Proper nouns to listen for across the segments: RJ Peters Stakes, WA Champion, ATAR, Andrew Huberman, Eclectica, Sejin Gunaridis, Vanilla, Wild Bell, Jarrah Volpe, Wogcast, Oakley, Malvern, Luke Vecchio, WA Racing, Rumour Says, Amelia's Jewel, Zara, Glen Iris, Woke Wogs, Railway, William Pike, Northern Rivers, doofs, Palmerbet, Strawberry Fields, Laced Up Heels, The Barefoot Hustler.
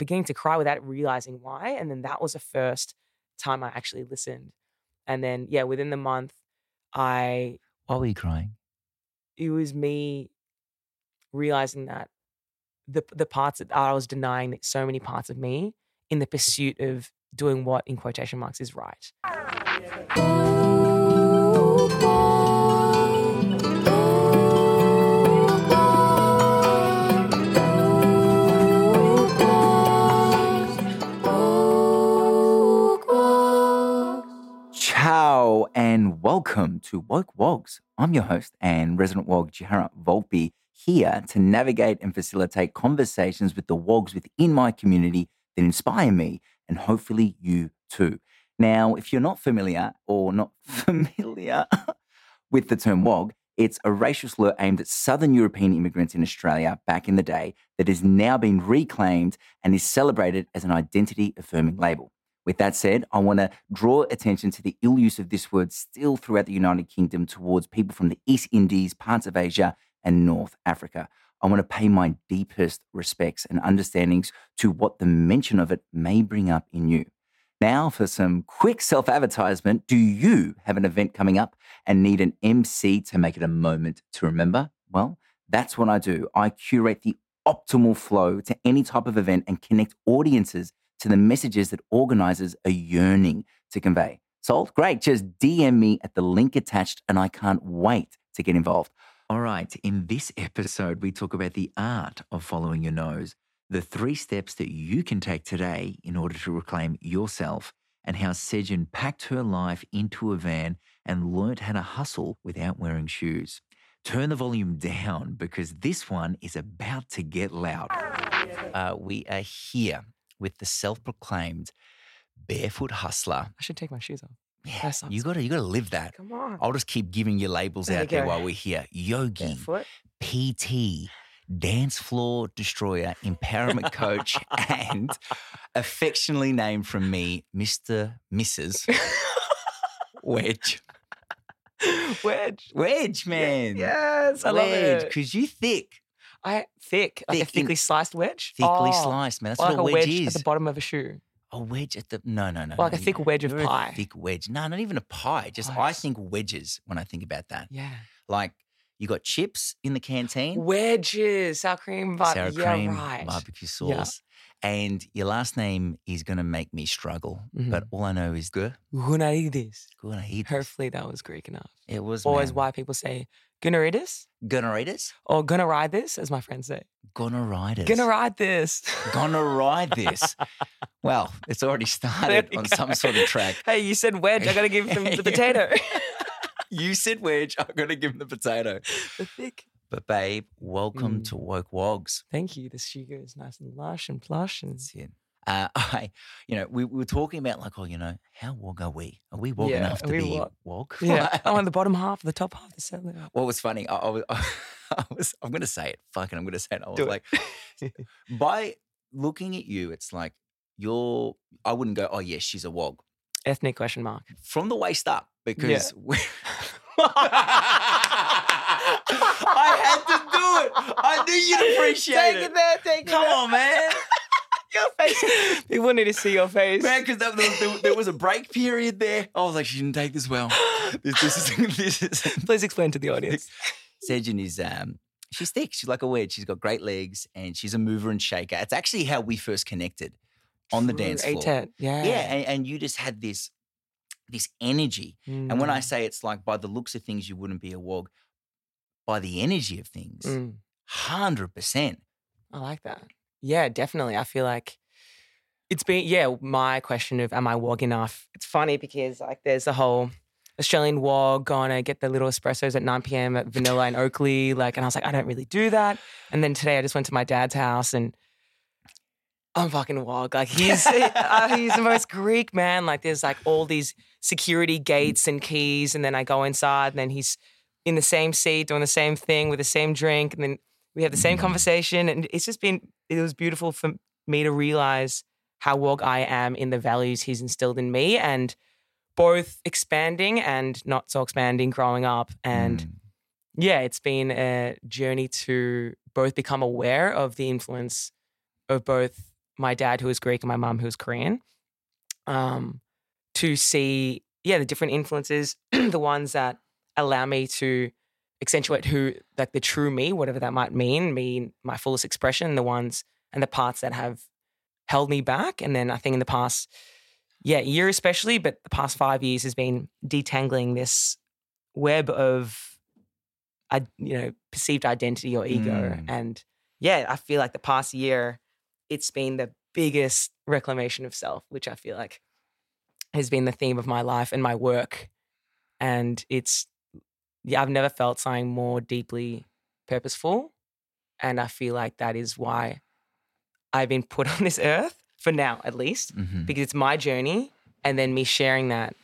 beginning to cry without realizing why. And then that was the first time I actually listened. And then, yeah, within the month, Why were you crying? It was me realizing that the parts that I was denying, that so many parts of me in the pursuit of doing what, in quotation marks, is right. Ciao and welcome to Woke Wogs. I'm your host and resident Wog, Jarrah Volpe, here to navigate and facilitate conversations with the Wogs within my community that inspire me and hopefully you too. Now, if you're not familiar with the term Wog, it's a racial slur aimed at Southern European immigrants in Australia back in the day that has now been reclaimed and is celebrated as an identity-affirming label. With that said, I want to draw attention to the ill use of this word still throughout the United Kingdom towards people from the East Indies, parts of Asia, and North Africa. I want to pay my deepest respects and understandings to what the mention of it may bring up in you. Now for some quick self-advertisement. Do you have an event coming up and need an MC to make it a moment to remember? Well, that's what I do. I curate the optimal flow to any type of event and connect audiences to the messages that organisers are yearning to convey. Sold? Great. Just DM me at the link attached and I can't wait to get involved. All right, in this episode, we talk about the art of following your nose, the 3 steps that you can take today in order to reclaim yourself, and how Sejin packed her life into a van and learnt how to hustle without wearing shoes. Turn the volume down because this one is about to get loud. We are here with the self-proclaimed barefoot hustler. I should take my shoes off. Yeah, you gotta live that. Come on. I'll just keep giving you labels out there while we're here. Yogi, barefoot, PT, dance floor destroyer, empowerment coach, and affectionately named from me, Mr. Mrs. Wedge. Wedge, man. Yes, I love it. Wedge, because you thick. Like a thickly sliced wedge? Thickly sliced, man. That's like what a wedge is. At the bottom of a shoe. A wedge at the... No. Like a thick wedge of pie. A thick wedge. No, not even a pie. Just I think wedges when I think about that. Yeah. Like you got chips in the canteen. Wedges. Sour cream, barbecue sauce. Yeah. And your last name is going to make me struggle. Mm-hmm. But all I know is... Gunaridis. Hopefully that was Greek enough. It was, always why people say... Gunaridis? Or gonna ride this, as my friends say. Gonna ride this. Well, it's already started on some sort of track. Hey, you said wedge, I got to give him the potato. You said wedge, I got to give him the potato. The thick. But babe, welcome to Woke Wogs. Thank you. The studio is nice and lush and plush. And yeah. We were talking about like, how wog are we? Are we wog enough to be wog? Yeah, I'm on the bottom half, the top half, the center. Well, it was funny. I'm going to say it. I was like, by looking at you, it's like I wouldn't go, oh yeah, she's a wog. Ethnic question mark. From the waist up because I had to do it. I knew you'd appreciate it. Take it there. Come on, man. Your face. They wanted to see your face. Man, because there was a break period there. I was like, she didn't take this well. This is. Please explain to the audience. Sejin is, she's thick. She's like a wedge. She's got great legs and she's a mover and shaker. It's actually how we first connected on the dance floor. ATAR. Yeah. Yeah, and you just had this energy. Mm. And when I say it's like by the looks of things, you wouldn't be a wog. By the energy of things, 100%. I like that. Yeah, definitely. I feel like it's been, my question of am I wog enough? It's funny because like there's the whole Australian wog, gonna get the little espressos at 9 p.m. at Vanilla and Oakley. And I was like, I don't really do that. And then today I just went to my dad's house and I'm fucking wog. Like he's the most Greek man. Like there's like all these security gates and keys and then I go inside and then he's in the same seat doing the same thing with the same drink and then we have the same conversation and it's just been, it was beautiful for me to realize how wog I am in the values he's instilled in me and both expanding and not so expanding growing up. And it's been a journey to both become aware of the influence of both my dad, who is Greek, and my mum, who is Korean, to see, yeah, the different influences, the ones that allow me to accentuate who, like, the true me, whatever that might mean my fullest expression, the ones and the parts that have held me back. And then I think in the past, year especially, but the past 5 years has been detangling this web of, perceived identity or ego. And, I feel like the past year it's been the biggest reclamation of self, which I feel like has been the theme of my life and my work. And it's, I've never felt something more deeply purposeful. And I feel like that is why I've been put on this earth, for now at least, because it's my journey. And then me sharing that,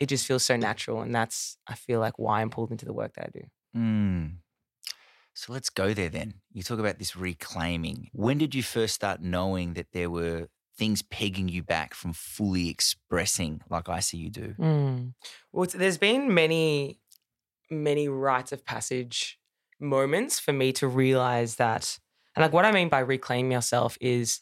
it just feels so natural. And that's, I feel like, why I'm pulled into the work that I do. So let's go there then. You talk about this reclaiming. When did you first start knowing that there were things pegging you back from fully expressing like I see you do? Well, there's been many rites of passage moments for me to realize that. And like what I mean by reclaiming yourself is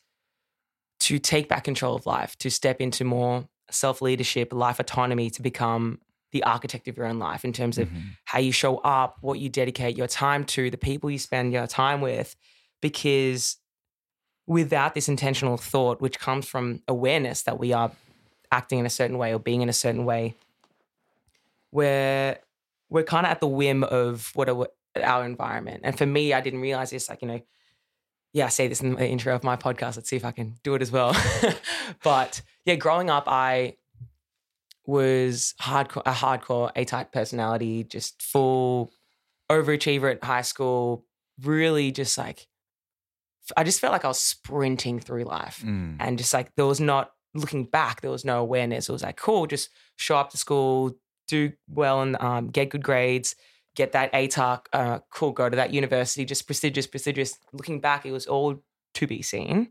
to take back control of life, to step into more self-leadership, life autonomy, to become the architect of your own life in terms of how you show up, what you dedicate your time to, the people you spend your time with, because without this intentional thought, which comes from awareness that we are acting in a certain way or being in a certain way, we're kind of at the whim of what our environment. And for me, I didn't realize this, I say this in the intro of my podcast. Let's see if I can do it as well. But growing up, I was a hardcore A-type personality, just full overachiever at high school, really just like, I just felt like I was sprinting through life and just like there was not, looking back, there was no awareness. It was like, cool, just show up to school, do well and get good grades, get that ATAR, cool, go to that university, just prestigious. Looking back, it was all to be seen,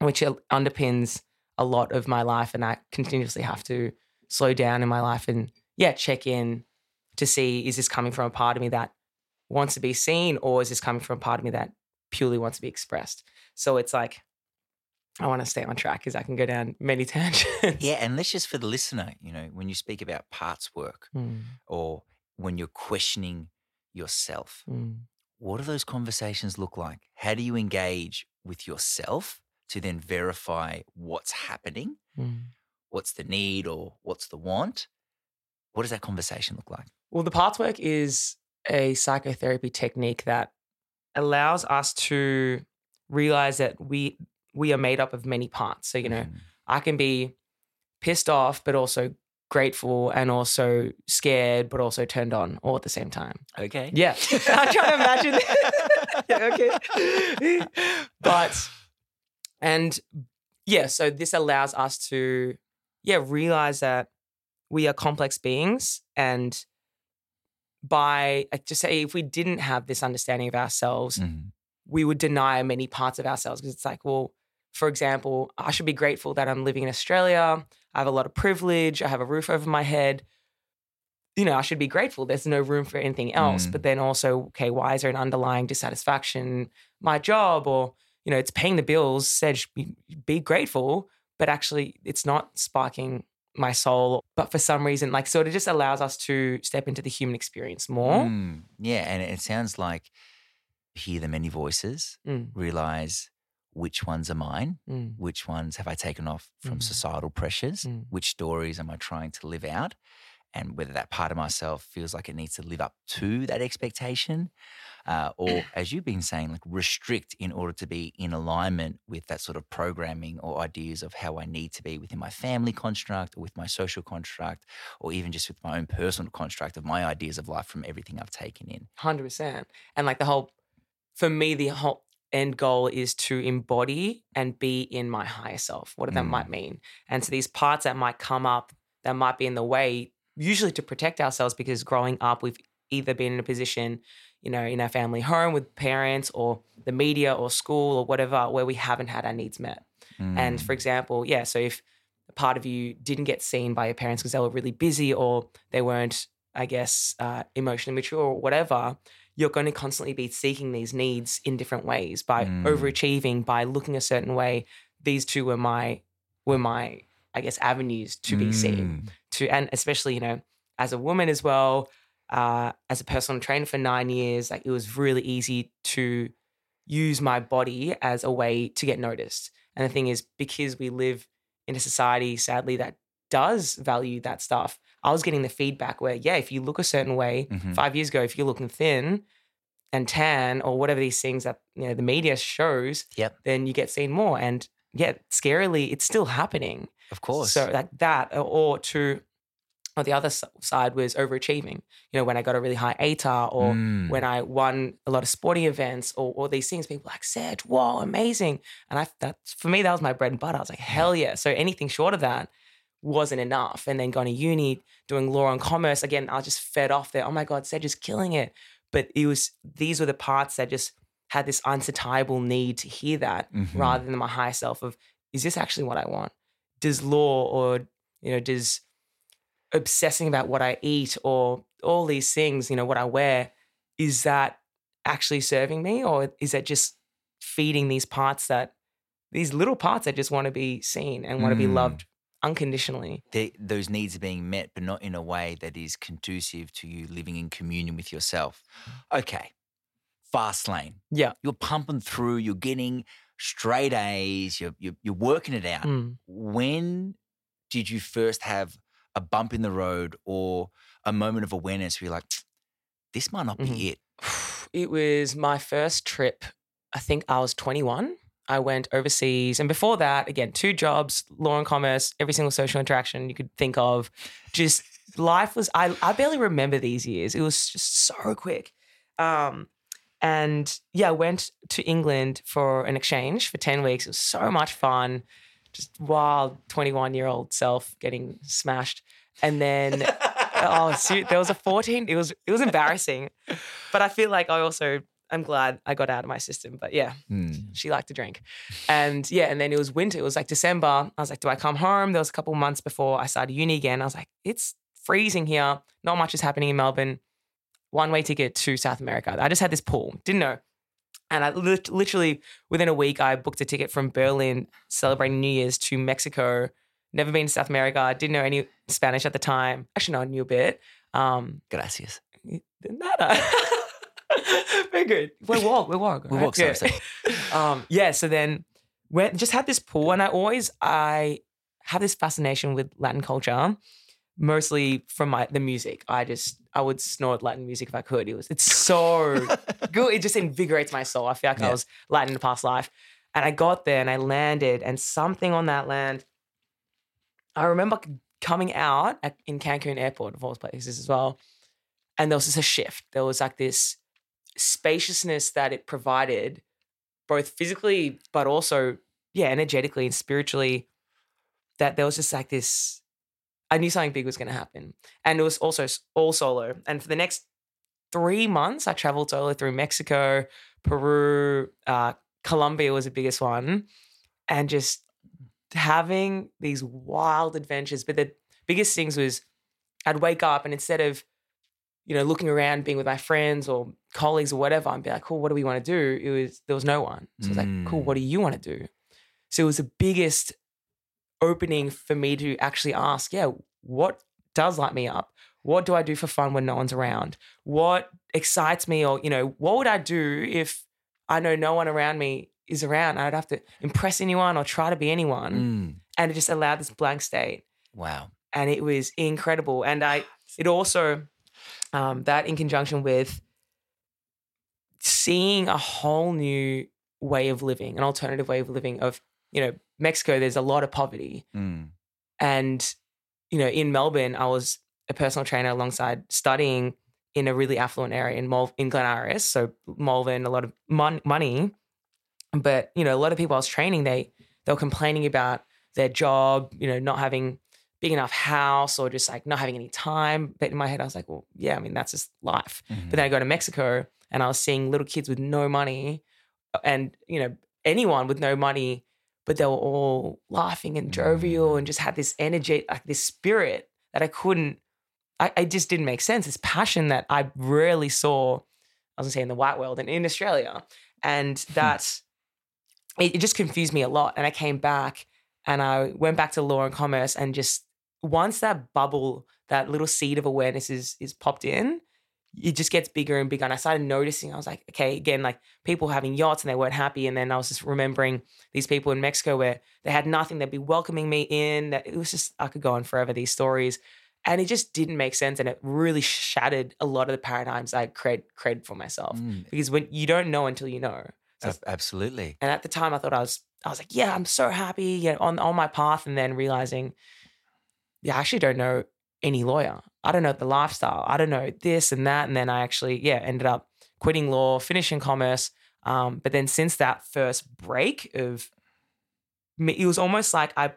which underpins a lot of my life, and I continuously have to slow down in my life and, check in to see, is this coming from a part of me that wants to be seen, or is this coming from a part of me that purely wants to be expressed? So it's like, I want to stay on track because I can go down many tangents. Yeah, and let's just, for the listener, when you speak about parts work or when you're questioning yourself, what do those conversations look like? How do you engage with yourself to then verify what's happening, what's the need or what's the want? What does that conversation look like? Well, the parts work is a psychotherapy technique that allows us to realize that we are made up of many parts. So, I can be pissed off but also grateful and also scared but also turned on all at the same time. Okay. Yeah. I'm trying to imagine that. Okay. So this allows us to, realize that we are complex beings, and by just say if we didn't have this understanding of ourselves, we would deny many parts of ourselves, because it's like, well, for example, I should be grateful that I'm living in Australia. I have a lot of privilege. I have a roof over my head. I should be grateful. There's no room for anything else. But then also, okay, why is there an underlying dissatisfaction? My job, or, it's paying the bills, said be grateful, but actually it's not sparking my soul. But for some reason, it just allows us to step into the human experience more. Yeah, and it sounds like hear the many voices, realize which ones are mine, which ones have I taken off from societal pressures, which stories am I trying to live out, and whether that part of myself feels like it needs to live up to that expectation or, as you've been saying, restrict in order to be in alignment with that sort of programming or ideas of how I need to be within my family construct or with my social construct or even just with my own personal construct of my ideas of life from everything I've taken in. 100%. And the whole end goal is to embody and be in my higher self, whatever that might mean. And so these parts that might come up that might be in the way, usually to protect ourselves, because growing up we've either been in a position, in our family home with parents or the media or school or whatever, where we haven't had our needs met. And for example, so if part of you didn't get seen by your parents because they were really busy or they weren't, emotionally mature or whatever, you're going to constantly be seeking these needs in different ways by overachieving, by looking a certain way, these two were my I guess avenues to be seen. And especially, you know, as a woman as well, as a personal trainer for 9 years, like it was really easy to use my body as a way to get noticed. And the thing is, because we live in a society, sadly, that does value that stuff, I was getting the feedback where, yeah, if you look a certain way, 5 years ago, if you're looking thin and tan or whatever these things that, you know, the media shows, then you get seen more. And yeah, scarily, it's still happening. Of course. So like that, or the other side was overachieving. You know, when I got a really high ATAR or when I won a lot of sporting events or all these things, people were like, Sej, wow, amazing. And for me, that was my bread and butter. I was like, hell yeah. So anything short of that wasn't enough. And then going to uni, doing law and commerce, again, I was just fed off there. Oh my God, Sej is killing it. But these were the parts that just had this insatiable need to hear that rather than my higher self of, is this actually what I want? Does law or, you know, does obsessing about what I eat or all these things, you know, what I wear, is that actually serving me, or is that just feeding these little parts that just want to be seen and want to be loved unconditionally? Those needs are being met, but not in a way that is conducive to you living in communion with yourself. Okay. Fast lane. Yeah. You're pumping through, you're getting straight A's, you're working it out. When did you first have a bump in the road or a moment of awareness where you're like, this might not be it? It was my first trip. I think I was 21. I went overseas. And before that, again, 2 jobs, law and commerce, every single social interaction you could think of. Just life was, I barely remember these years. It was just so quick. And yeah, I went to England for an exchange for 10 weeks. It was so much fun. Just wild 21-year-old self getting smashed. And then, there was a 14. It was embarrassing. But I feel like I'm glad I got out of my system. But yeah, she liked to drink. And yeah, and then it was winter. It was like December. I was like, do I come home? There was a couple of months before I started uni again. I was like, it's freezing here. Not much is happening in Melbourne. One-way ticket to South America. I just had this pull. Didn't know. And I literally, within a week, I booked a ticket from Berlin celebrating New Year's to Mexico. Never been to South America. I didn't know any Spanish at the time. Actually, no, I knew a bit. Gracias. Nada. Very good. We walk. Yeah. So then just had this pull. And I have this fascination with Latin culture. Mostly from the music. I would snort Latin music if I could. It's so good. It just invigorates my soul. I feel like I was Latin in a past life. And I got there and I landed, and something on that land. I remember coming out in Cancun airport, of all places as well. And there was just a shift. There was like this spaciousness that it provided, both physically, but also, energetically and spiritually, that there was just like this, I knew something big was going to happen. And it was also all solo. And for the next 3 months, I traveled solo through Mexico, Peru, Colombia was the biggest one, and just having these wild adventures. But the biggest things was I'd wake up and instead of, you know, looking around, being with my friends or colleagues or whatever, I'd be like, cool, what do we want to do? There was no one. So I was like, cool, what do you want to do? So it was the biggest opening for me to actually ask, what does light me up? What do I do for fun when no one's around? What excites me? Or, you know, what would I do if I know no one around me is around? I'd have to impress anyone or try to be anyone. And it just allowed this blank state. Wow. And it was incredible. And it also, that in conjunction with seeing a whole new way of living, an alternative way of living of, you know, Mexico, there's a lot of poverty. And, you know, in Melbourne, I was a personal trainer alongside studying in a really affluent area in Glen Iris, so Malvern, a lot of money. But, you know, a lot of people I was training, they were complaining about their job, you know, not having big enough house or just like not having any time. But in my head, I was like, well, yeah, I mean, that's just life. But then I go to Mexico and I was seeing little kids with no money and, you know, anyone with no money, but they were all laughing and jovial and just had this energy, like this spirit that it just didn't make sense. This passion that I rarely saw, I was going to say in the white world and in Australia. And that it just confused me a lot. And I came back and I went back to law and commerce, and just once that bubble, that little seed of awareness is popped in, it just gets bigger and bigger. And I started noticing, I was like, okay, again, like people having yachts and they weren't happy. And then I was just remembering these people in Mexico where they had nothing, they'd be welcoming me in. It was just, I could go on forever, these stories. And it just didn't make sense. And it really shattered a lot of the paradigms I created for myself. Mm. Because when you don't know until you know. So absolutely. And at the time I thought I was like, yeah, I'm so happy, you know, on my path. And then realizing, yeah, I actually don't know any lawyer. I don't know the lifestyle. I don't know this and that. And then I actually, ended up quitting law, finishing commerce. But then since that first break of me, it was almost like I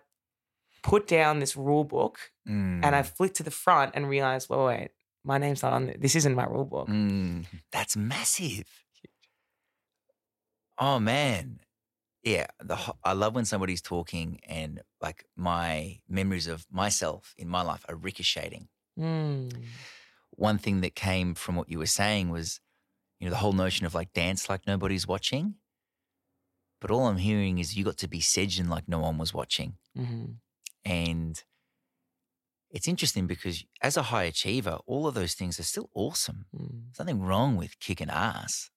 put down this rule book and I flicked to the front and realized, well, wait, my name's not on this. This isn't my rule book. Mm. That's massive. Oh, man. Yeah, I love when somebody's talking and like my memories of myself in my life are ricocheting. Mm. One thing that came from what you were saying was, you know, the whole notion of like dance like nobody's watching. But all I'm hearing is you got to be Sejin like no one was watching. Mm-hmm. And it's interesting because as a high achiever, all of those things are still awesome. Mm. There's nothing wrong with kicking ass.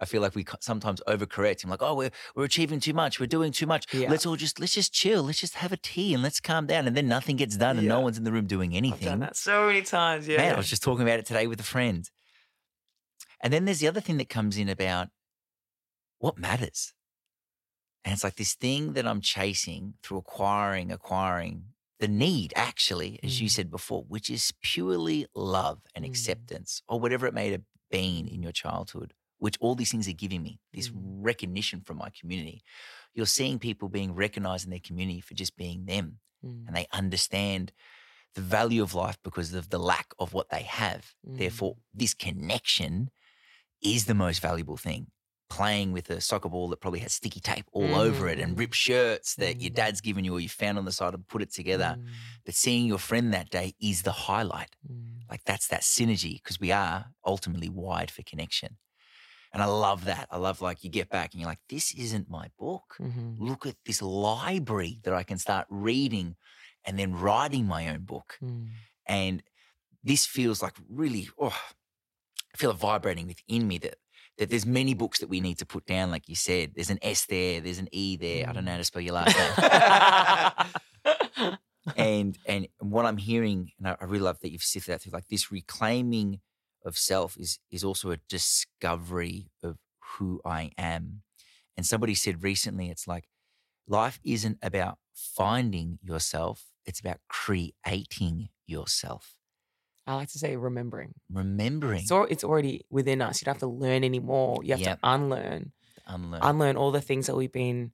I feel like we sometimes overcorrect. I'm like, oh, we're achieving too much. We're doing too much. Yeah. Let's just chill. Let's just have a tea and let's calm down. And then nothing gets done and no one's in the room doing anything. I've done that so many times. Yeah, man, I was just talking about it today with a friend. And then there's the other thing that comes in about what matters. And it's like this thing that I'm chasing through acquiring the need, actually, as you said before, which is purely love and acceptance or whatever it may have been in your childhood, which all these things are giving me, this recognition from my community. You're seeing people being recognized in their community for just being them, and they understand the value of life because of the lack of what they have. Therefore, this connection is the most valuable thing. Playing with a soccer ball that probably has sticky tape all over it and ripped shirts that your dad's given you or you found on the side and put it together. But seeing your friend that day is the highlight. Like that's that synergy because we are ultimately wired for connection. And I love that. I love like you get back and you're like, this isn't my book. Mm-hmm. Look at this library that I can start reading and then writing my own book. And this feels like really, I feel it vibrating within me that there's many books that we need to put down, like you said. There's an S there, there's an E there. I don't know how to spell your last name. and what I'm hearing, and I really love that you've sifted that through, like this reclaiming of self is also a discovery of who I am. And somebody said recently, it's like life isn't about finding yourself, it's about creating yourself. I like to say remembering. So it's already within us. You don't have to learn anymore. You have to unlearn. Unlearn all the things that we've been,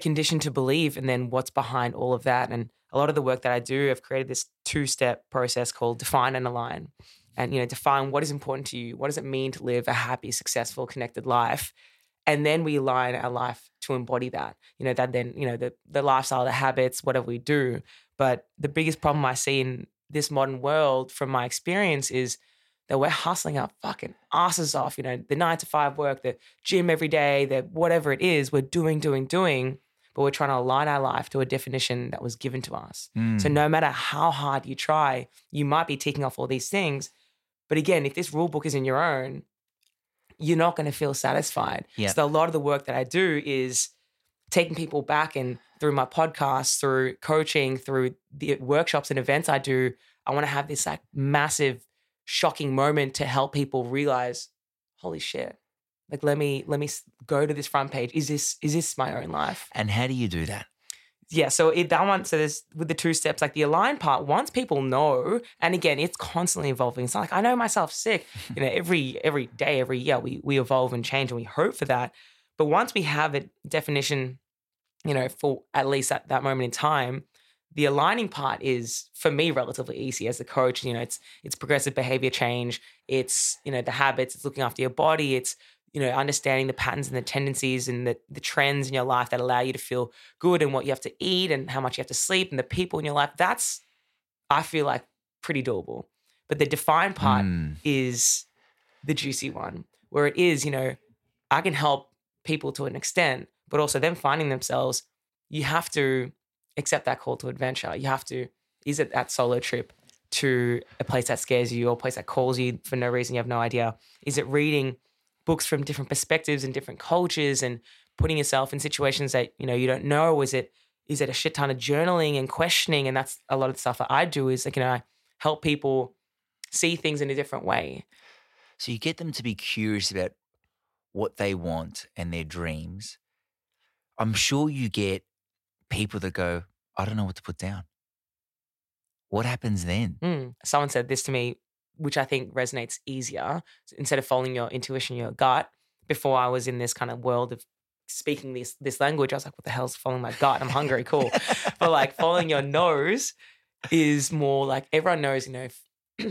conditioned to believe, and then what's behind all of that. And a lot of the work that I do, I've created this two-step process called define and align. And, you know, define what is important to you. What does it mean to live a happy, successful, connected life? And then we align our life to embody that. You know, that then, you know, the lifestyle, the habits, whatever we do. But the biggest problem I see in this modern world from my experience is that we're hustling our fucking asses off, you know, the 9 to 5 work, the gym every day, the whatever it is, we're doing, but we're trying to align our life to a definition that was given to us. So no matter how hard you try, you might be ticking off all these things. But again, if this rule book isn't your own, you're not going to feel satisfied. Yep. So a lot of the work that I do is taking people back, and through my podcast, through coaching, through the workshops and events I do, I want to have this like massive, shocking moment to help people realize, holy shit, like let me go to this front page. Is this my own life? And how do you do that? Yeah, so there's with the two steps, like the align part, once people know, and again, it's constantly evolving. It's not like I know myself sick. You know, every day, every year, we evolve and change, and we hope for that. But once we have a definition, you know, for at least at that moment in time, the aligning part is for me relatively easy as a coach. You know, it's progressive behavior change. It's, you know, the habits, it's looking after your body. It's, you know, understanding the patterns and the tendencies and the trends in your life that allow you to feel good, and what you have to eat and how much you have to sleep and the people in your life. That's, I feel like, pretty doable. But the define part is the juicy one, where it is, you know, I can help people to an extent, but also them finding themselves, you have to accept that call to adventure. You have to, is it that solo trip to a place that scares you or a place that calls you for no reason, you have no idea? Is it reading books from different perspectives and different cultures and putting yourself in situations that, you know, you don't know? Is it a shit ton of journaling and questioning? And that's a lot of the stuff that I do is, like, you know, I help people see things in a different way. So you get them to be curious about what they want and their dreams. I'm sure you get people that go, I don't know what to put down. What happens then? Someone said this to me, which I think resonates easier. Instead of following your intuition, your gut, before I was in this kind of world of speaking this language, I was like, what the hell's following my gut? I'm hungry, cool. But like following your nose is more like everyone knows, you know, if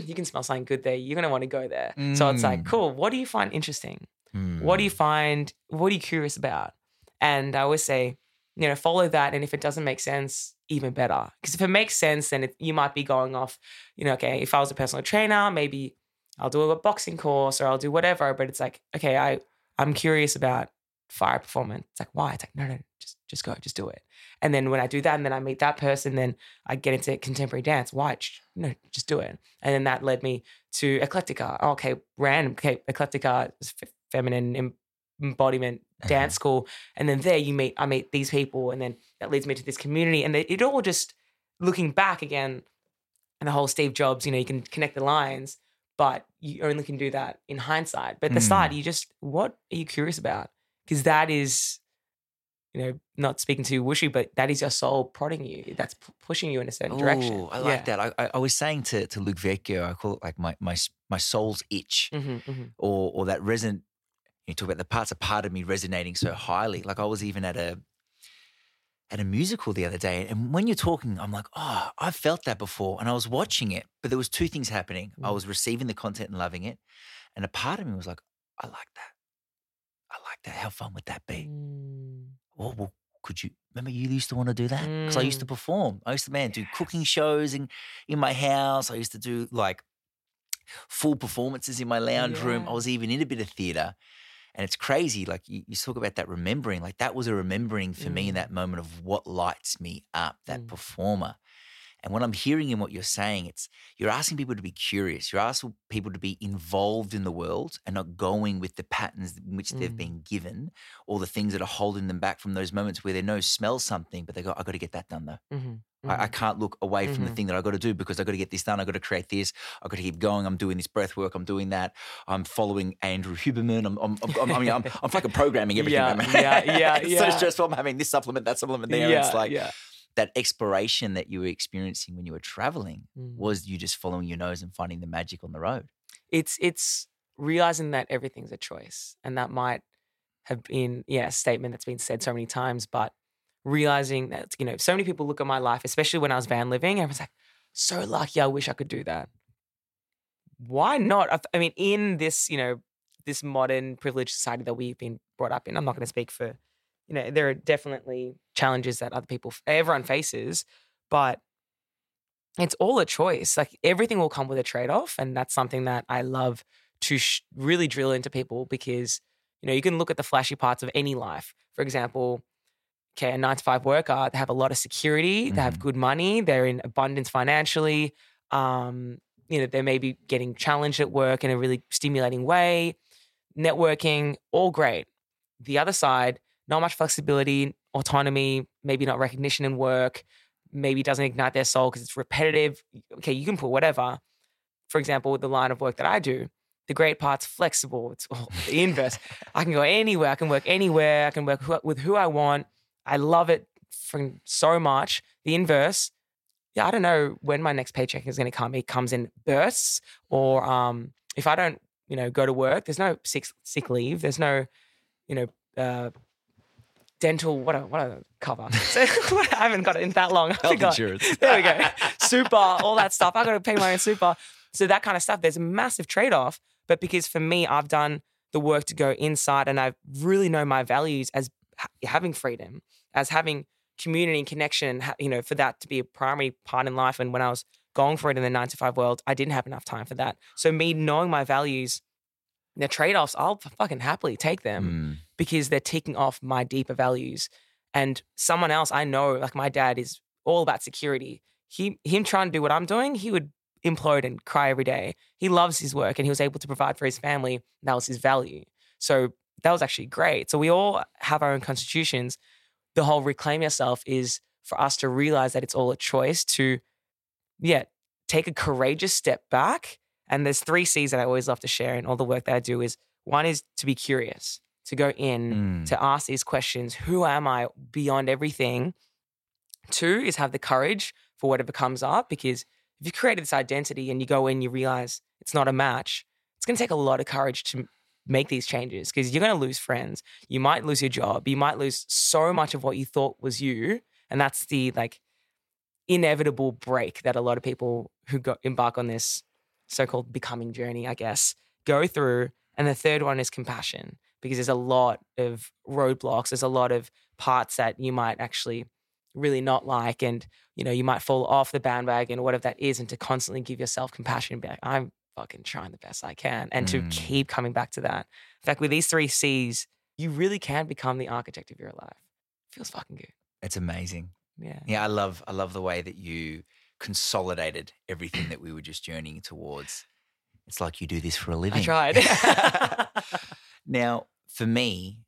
you can smell something good there, you're going to want to go there. So it's like, cool, what do you find interesting? What are you curious about? And I always say, you know, follow that. And if it doesn't make sense, even better. Because if it makes sense, then you might be going off, you know, okay, if I was a personal trainer, maybe I'll do a boxing course or I'll do whatever. But it's like, okay, I'm curious about fire performance. It's like, why? It's like, no, just go, just do it. And then when I do that and then I meet that person, then I get into contemporary dance. Why? No, just do it. And then that led me to eclectica. Okay, random. Okay, eclectica is feminine embodiment dance school. And then there I meet these people, and then that leads me to this community. And it all just, looking back again, and the whole Steve Jobs, you know, you can connect the lines, but you only can do that in hindsight. But at the start, you just, what are you curious about? Because that is, you know, not speaking to you whooshy, but that is your soul prodding you. That's pushing you in a certain direction. I like that. I was saying to Luke Vecchio, I call it like my soul's itch, or that resonant. You talk about the parts, a part of me resonating so highly. Like I was even at a musical the other day, and when you're talking, I'm like, oh, I've felt that before. And I was watching it, but there was two things happening. I was receiving the content and loving it, and a part of me was like, I like that. I like that. How fun would that be? Oh, well, could you remember you used to want to do that? Because I used to perform. I used to, do cooking shows in my house. I used to do like full performances in my lounge room. I was even in a bit of theatre. And it's crazy, like you talk about that remembering, like that was a remembering for me in that moment of what lights me up, that performer. And what I'm hearing in what you're saying, it's you're asking people to be curious. You're asking people to be involved in the world and not going with the patterns in which they've been given or the things that are holding them back from those moments where they know smell something, but they go, I've got to get that done though. I can't look away from the thing that I've got to do because I've got to get this done. I've got to create this. I've got to keep going. I'm doing this breath work. I'm doing that. I'm following Andrew Huberman. I'm fucking programming everything. It's so stressful. I'm having this supplement, that supplement there. Yeah, it's like that exploration that you were experiencing when you were traveling was you just following your nose and finding the magic on the road. It's realizing that everything's a choice, and that might have been a statement that's been said so many times, but realizing that, you know, so many people look at my life, especially when I was van living, and I was like, so lucky, I wish I could do that. Why not? I mean, in this, you know, this modern privileged society that we've been brought up in, I'm not going to speak for, you know, there are definitely challenges that everyone faces, but it's all a choice. Like everything will come with a trade-off, and that's something that I love to really drill into people, because, you know, you can look at the flashy parts of any life. For example, okay, a 9-to-5 worker, they have a lot of security, they have good money, they're in abundance financially, you know, they may be getting challenged at work in a really stimulating way, networking, all great. The other side, not much flexibility, autonomy, maybe not recognition in work, maybe doesn't ignite their soul because it's repetitive. Okay, you can put whatever. For example, with the line of work that I do, the great part's flexible. It's all the inverse. I can go anywhere. I can work anywhere. I can work with who I want. I love it from so much. The inverse, I don't know when my next paycheck is going to come. It comes in bursts, or if I don't, you know, go to work, there's no sick leave. There's no, you know, dental. What a cover. So, I haven't got it in that long. Health insurance. There we go. Super, all that stuff. I got to pay my own super. So that kind of stuff. There's a massive trade-off, but because for me, I've done the work to go inside, and I really know my values as having freedom, as having community and connection, you know, for that to be a primary part in life. And when I was going for it in the 9-to-5 world, I didn't have enough time for that. So me knowing my values and their trade-offs, I'll fucking happily take them because they're ticking off my deeper values. And someone else I know, like my dad, is all about security. Him trying to do what I'm doing, he would implode and cry every day. He loves his work and he was able to provide for his family. And that was his value. So that was actually great. So we all have our own constitutions. The whole reclaim yourself is for us to realize that it's all a choice to, take a courageous step back. And there's 3 C's that I always love to share in all the work that I do is, one is to be curious, to go in, to ask these questions, who am I beyond everything? 2 is have the courage for whatever comes up, because if you created this identity and you go in, you realize it's not a match, it's going to take a lot of courage to make these changes because you're going to lose friends. You might lose your job. You might lose so much of what you thought was you. And that's the inevitable break that a lot of people who embark on this so-called becoming journey, I guess, go through. And the third one is compassion, because there's a lot of roadblocks. There's a lot of parts that you might actually really not like, and you might fall off the bandwagon or whatever that is, and to constantly give yourself compassion and be like, I'm fucking trying the best I can, and to keep coming back to that. In fact, with these 3 C's, you really can become the architect of your life. It feels fucking good. It's amazing. Yeah. Yeah, I love the way that you consolidated everything that we were just journeying towards. It's like you do this for a living. I tried. Now, for me,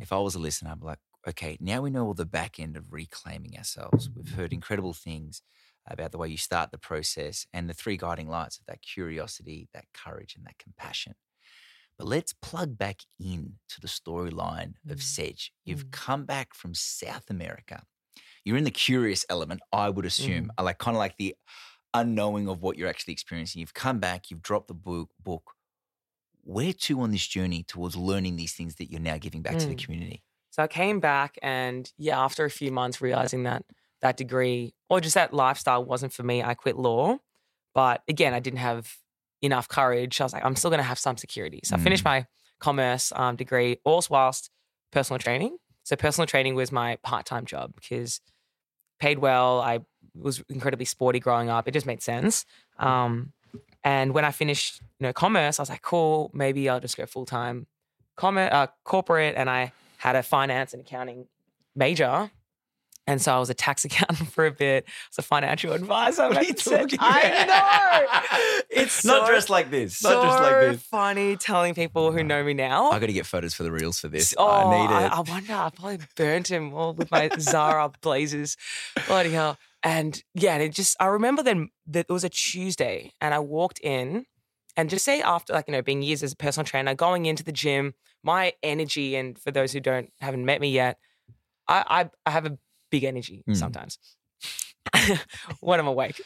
if I was a listener, I'd be like, okay, now we know all the back end of reclaiming ourselves. We've heard incredible things about the way you start the process and the 3 guiding lights of that curiosity, that courage, and that compassion. But let's plug back in to the storyline of Sej. You've come back from South America. You're in the curious element, I would assume, kind of the unknowing of what you're actually experiencing. You've come back, you've dropped the book. Where to on this journey towards learning these things that you're now giving back to the community? So I came back and, after a few months realizing that degree or just that lifestyle wasn't for me, I quit law. But again, I didn't have enough courage. I was like, I'm still going to have some security. So I finished my commerce degree, all whilst personal training. So personal training was my part-time job because paid well. I was incredibly sporty growing up. It just made sense. And when I finished commerce, I was like, cool, maybe I'll just go full-time corporate. And I had a finance and accounting major. And so I was a tax accountant for a bit. I was a financial advisor. What are you talking about? I know. It's not dressed like this. Not dressed like this. So funny telling people who know me now. I got to get photos for the reels for this. Oh, I need it. I wonder. I probably burnt him all with my Zara blazers. Bloody hell. And I remember then that it was a Tuesday and I walked in. And just say after being years as a personal trainer, going into the gym, my energy, and for those who haven't met me yet, I have a big energy sometimes when I'm awake.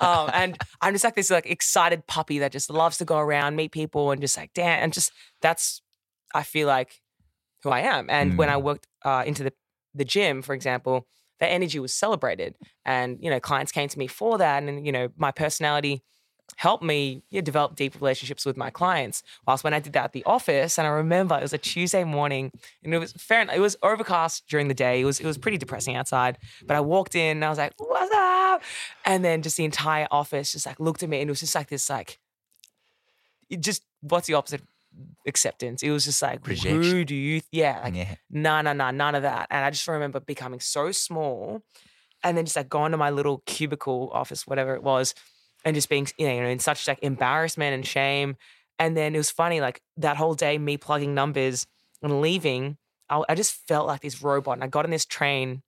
And I'm just this excited puppy that just loves to go around, meet people and just damn. And just that's, I feel like who I am. And when I worked into the gym, for example, that energy was celebrated. And, clients came to me for that. And, my personality helped me develop deep relationships with my clients. Whilst when I did that at the office, and I remember it was a Tuesday morning and it was it was overcast during the day. It was pretty depressing outside, but I walked in and I was like, what's up? And then just the entire office just looked at me and it was just what's the opposite of acceptance? It was just rejection. Who do you, none of that. And I just remember becoming so small and then just going to my little cubicle office, whatever it was, and just being, in such embarrassment and shame. And then it was funny, that whole day, me plugging numbers and leaving, I just felt like this robot. And I got on this train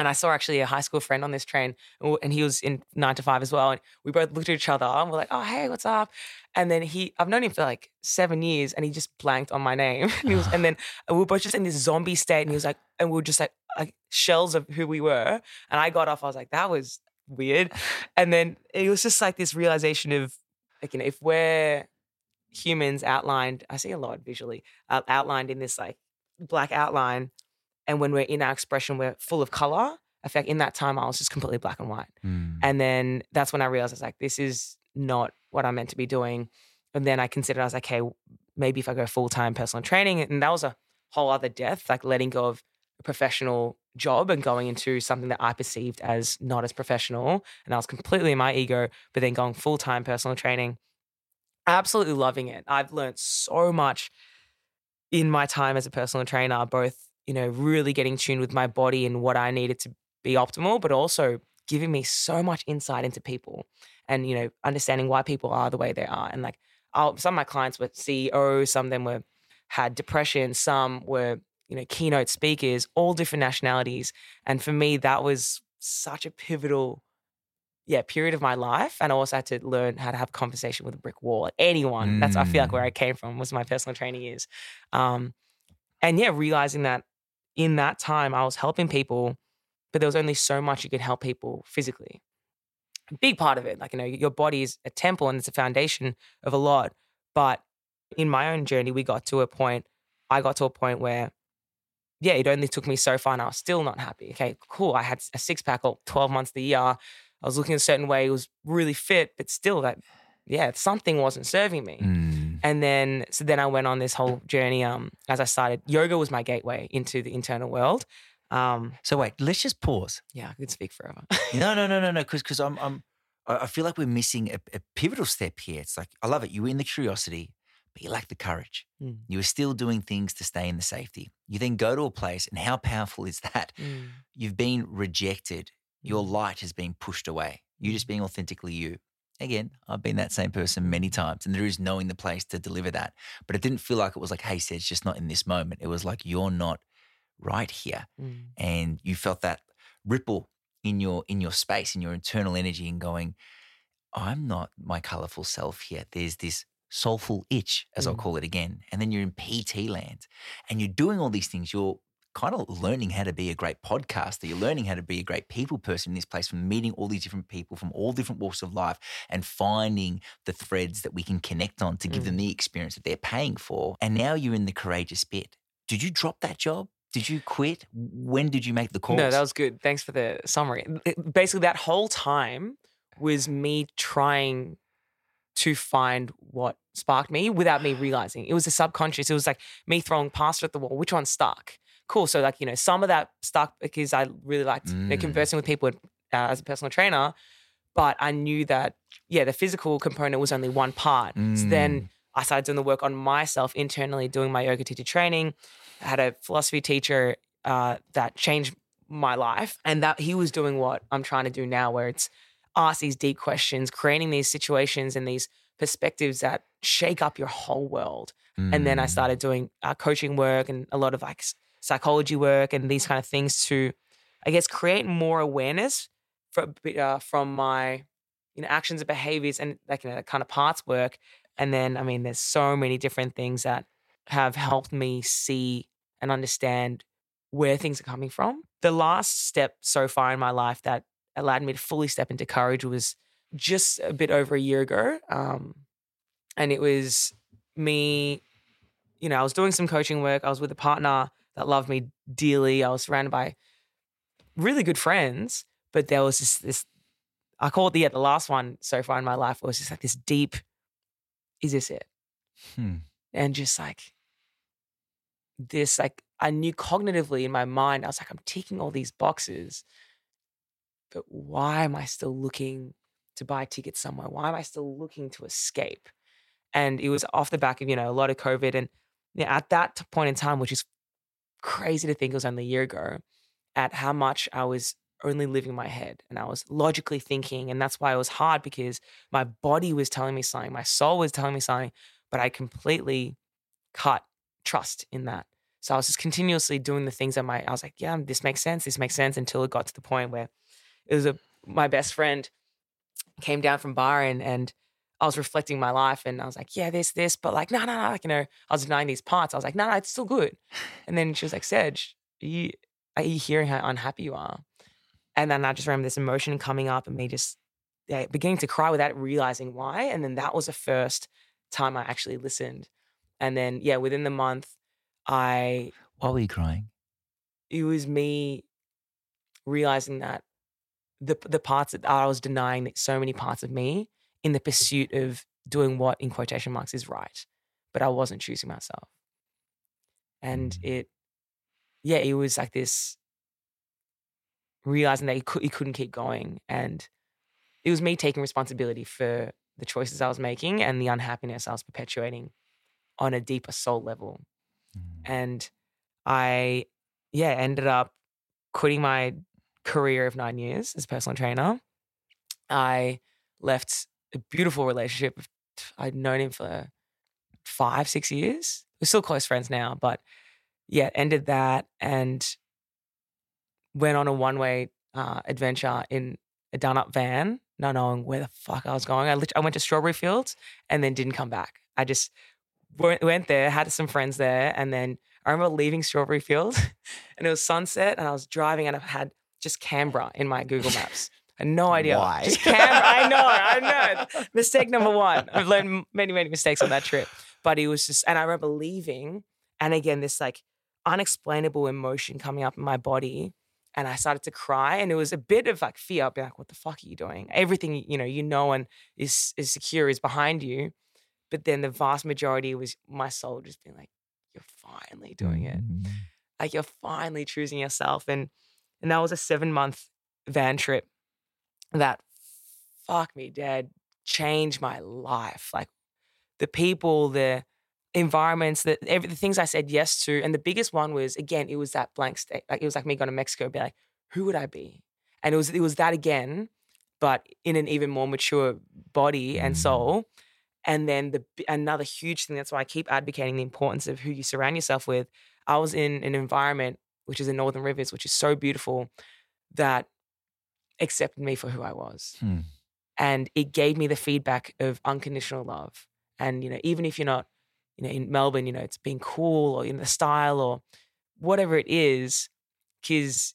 and I saw actually a high school friend on this train and he was in 9 to 5 as well. And we both looked at each other and we're like, oh, hey, what's up? And then I've known him for 7 years and he just blanked on my name. And then we were both just in this zombie state and he was and we were just like shells of who we were. And I got off, I was like, that was weird. And then it was just this realization of if we're humans outlined, I see a lot visually, outlined in this black outline, and when we're in our expression we're full of color. In fact, in that time I was just completely black and white. And then that's when I realized I was this is not what I'm meant to be doing. And then I considered, I was okay, maybe if I go full-time personal training, and that was a whole other death, letting go of a professional job and going into something that I perceived as not as professional, and I was completely in my ego. But then going full-time personal training, absolutely loving it. I've learned so much in my time as a personal trainer, both, you know, really getting tuned with my body and what I needed to be optimal, but also giving me so much insight into people and, you know, understanding why people are the way they are. And like, some of my clients were CEOs, some of them had depression, some were, you know, keynote speakers, all different nationalities. And for me, that was such a pivotal period of my life. And I also had to learn how to have a conversation with a brick wall. Anyone. That's, I feel like, where I came from was my personal training years. Realizing that in that time I was helping people, but there was only so much you could help people physically. A big part of it, like, you know, your body is a temple and it's a foundation of a lot. But in my own journey, I got to a point where, yeah, it only took me so far and I was still not happy. Okay, cool. I had a six-pack all 12 months of the year. I was looking a certain way. It was really fit, but still that, yeah, something wasn't serving me. And then, so I went on this whole journey as I started. Yoga was my gateway into the internal world. So wait, let's just pause. Yeah, I could speak forever. No. Because I feel like we're missing a pivotal step here. It's like, I love it. You were in the curiosity, but you lack the courage. You were still doing things to stay in the safety. You then go to a place, and how powerful is that? You've been rejected. Your light has been pushed away. You just being authentically you. Again, I've been that same person many times, and there is knowing the place to deliver that. But it didn't feel like it was like, hey, Sej, it's just not in this moment. It was like, you're not right here. And you felt that ripple in your space, in your internal energy, and going, I'm not my colourful self here. There's this soulful itch, as I'll call it again. And then you're in PT land and you're doing all these things. You're kind of learning how to be a great podcaster. You're learning how to be a great people person in this place, from meeting all these different people from all different walks of life and finding the threads that we can connect on to give them the experience that they're paying for. And now you're in the courageous bit. Did you drop that job? Did you quit? When did you make the call? No, that was good. Thanks for the summary. Basically, that whole time was me trying to find what sparked me without me realizing. It was the subconscious. It was like me throwing pasta at the wall. Which one stuck? Cool. So, like, you know, some of that stuck because I really liked conversing with people as a personal trainer, but I knew that, yeah, the physical component was only one part. So then I started doing the work on myself internally, doing my yoga teacher training. I had a philosophy teacher that changed my life, and that he was doing what I'm trying to do now, where it's ask these deep questions, creating these situations and these perspectives that shake up your whole world. And then I started doing coaching work and a lot of like psychology work and these kind of things to, I guess, create more awareness from my, you know, actions and behaviors and, like, you know, that kind of parts work. And then, I mean, there's so many different things that have helped me see and understand where things are coming from. The last step so far in my life that allowed me to fully step into courage was just a bit over a year ago. And it was me, you know, I was doing some coaching work. I was with a partner that loved me dearly. I was surrounded by really good friends, but there was this I call it the last one so far in my life, it was just like this deep, is this it? And just like this, like, I knew cognitively in my mind, I was like, I'm ticking all these boxes, but why am I still looking to buy tickets somewhere? Why am I still looking to escape? And it was off the back of, you know, a lot of COVID. And, you know, at that point in time, which is crazy to think it was only a year ago, at how much I was only living in my head and I was logically thinking. And that's why it was hard, because my body was telling me something, my soul was telling me something, but I completely cut trust in that. So I was just continuously doing the things I was like, yeah, this makes sense, until it got to the point where it was my best friend came down from bar and I was reflecting my life and I was like, yeah, this, but like, no, like, you know, I was denying these parts. I was like, no, it's still good. And then she was like, Sej, are you hearing how unhappy you are? And then I just remember this emotion coming up and me just beginning to cry without realizing why. And then that was the first time I actually listened. And then, yeah, within the month, Why were you crying? It was me realizing that the parts that I was denying, so many parts of me in the pursuit of doing what in quotation marks is right, but I wasn't choosing myself. And it was like this realizing that you couldn't keep going. And it was me taking responsibility for the choices I was making and the unhappiness I was perpetuating on a deeper soul level. And I, ended up quitting my career of 9 years as a personal trainer. I left a beautiful relationship. I'd known him for 5-6 years. We're still close friends now, but ended that and went on a one-way adventure in a done-up van, not knowing where the fuck I was going. I went to Strawberry Fields and then didn't come back. I just went there, had some friends there, and then I remember leaving Strawberry Fields and it was sunset and I was driving and I had just Canberra in my Google Maps. I had no idea. Why? Just Canberra. I know. Mistake number one. I've learned many, many mistakes on that trip. But it was just, and I remember leaving and again, this like unexplainable emotion coming up in my body. And I started to cry and it was a bit of like fear. I'd be like, what the fuck are you doing? Everything, you know and is secure is behind you. But then the vast majority was my soul just being like, you're finally doing it. Like you're finally choosing yourself. And that was a 7-month van trip that, fuck me, Dad, changed my life. Like the people, the environments, the things I said yes to. And the biggest one was, again, it was that blank state. Like it was like me going to Mexico and be like, who would I be? And it was that again, but in an even more mature body and soul. And then another huge thing, that's why I keep advocating the importance of who you surround yourself with. I was in an environment, which is in Northern Rivers, which is so beautiful, that accepted me for who I was. And it gave me the feedback of unconditional love. And, even if you're not, in Melbourne, it's being cool or, the style or whatever it is, because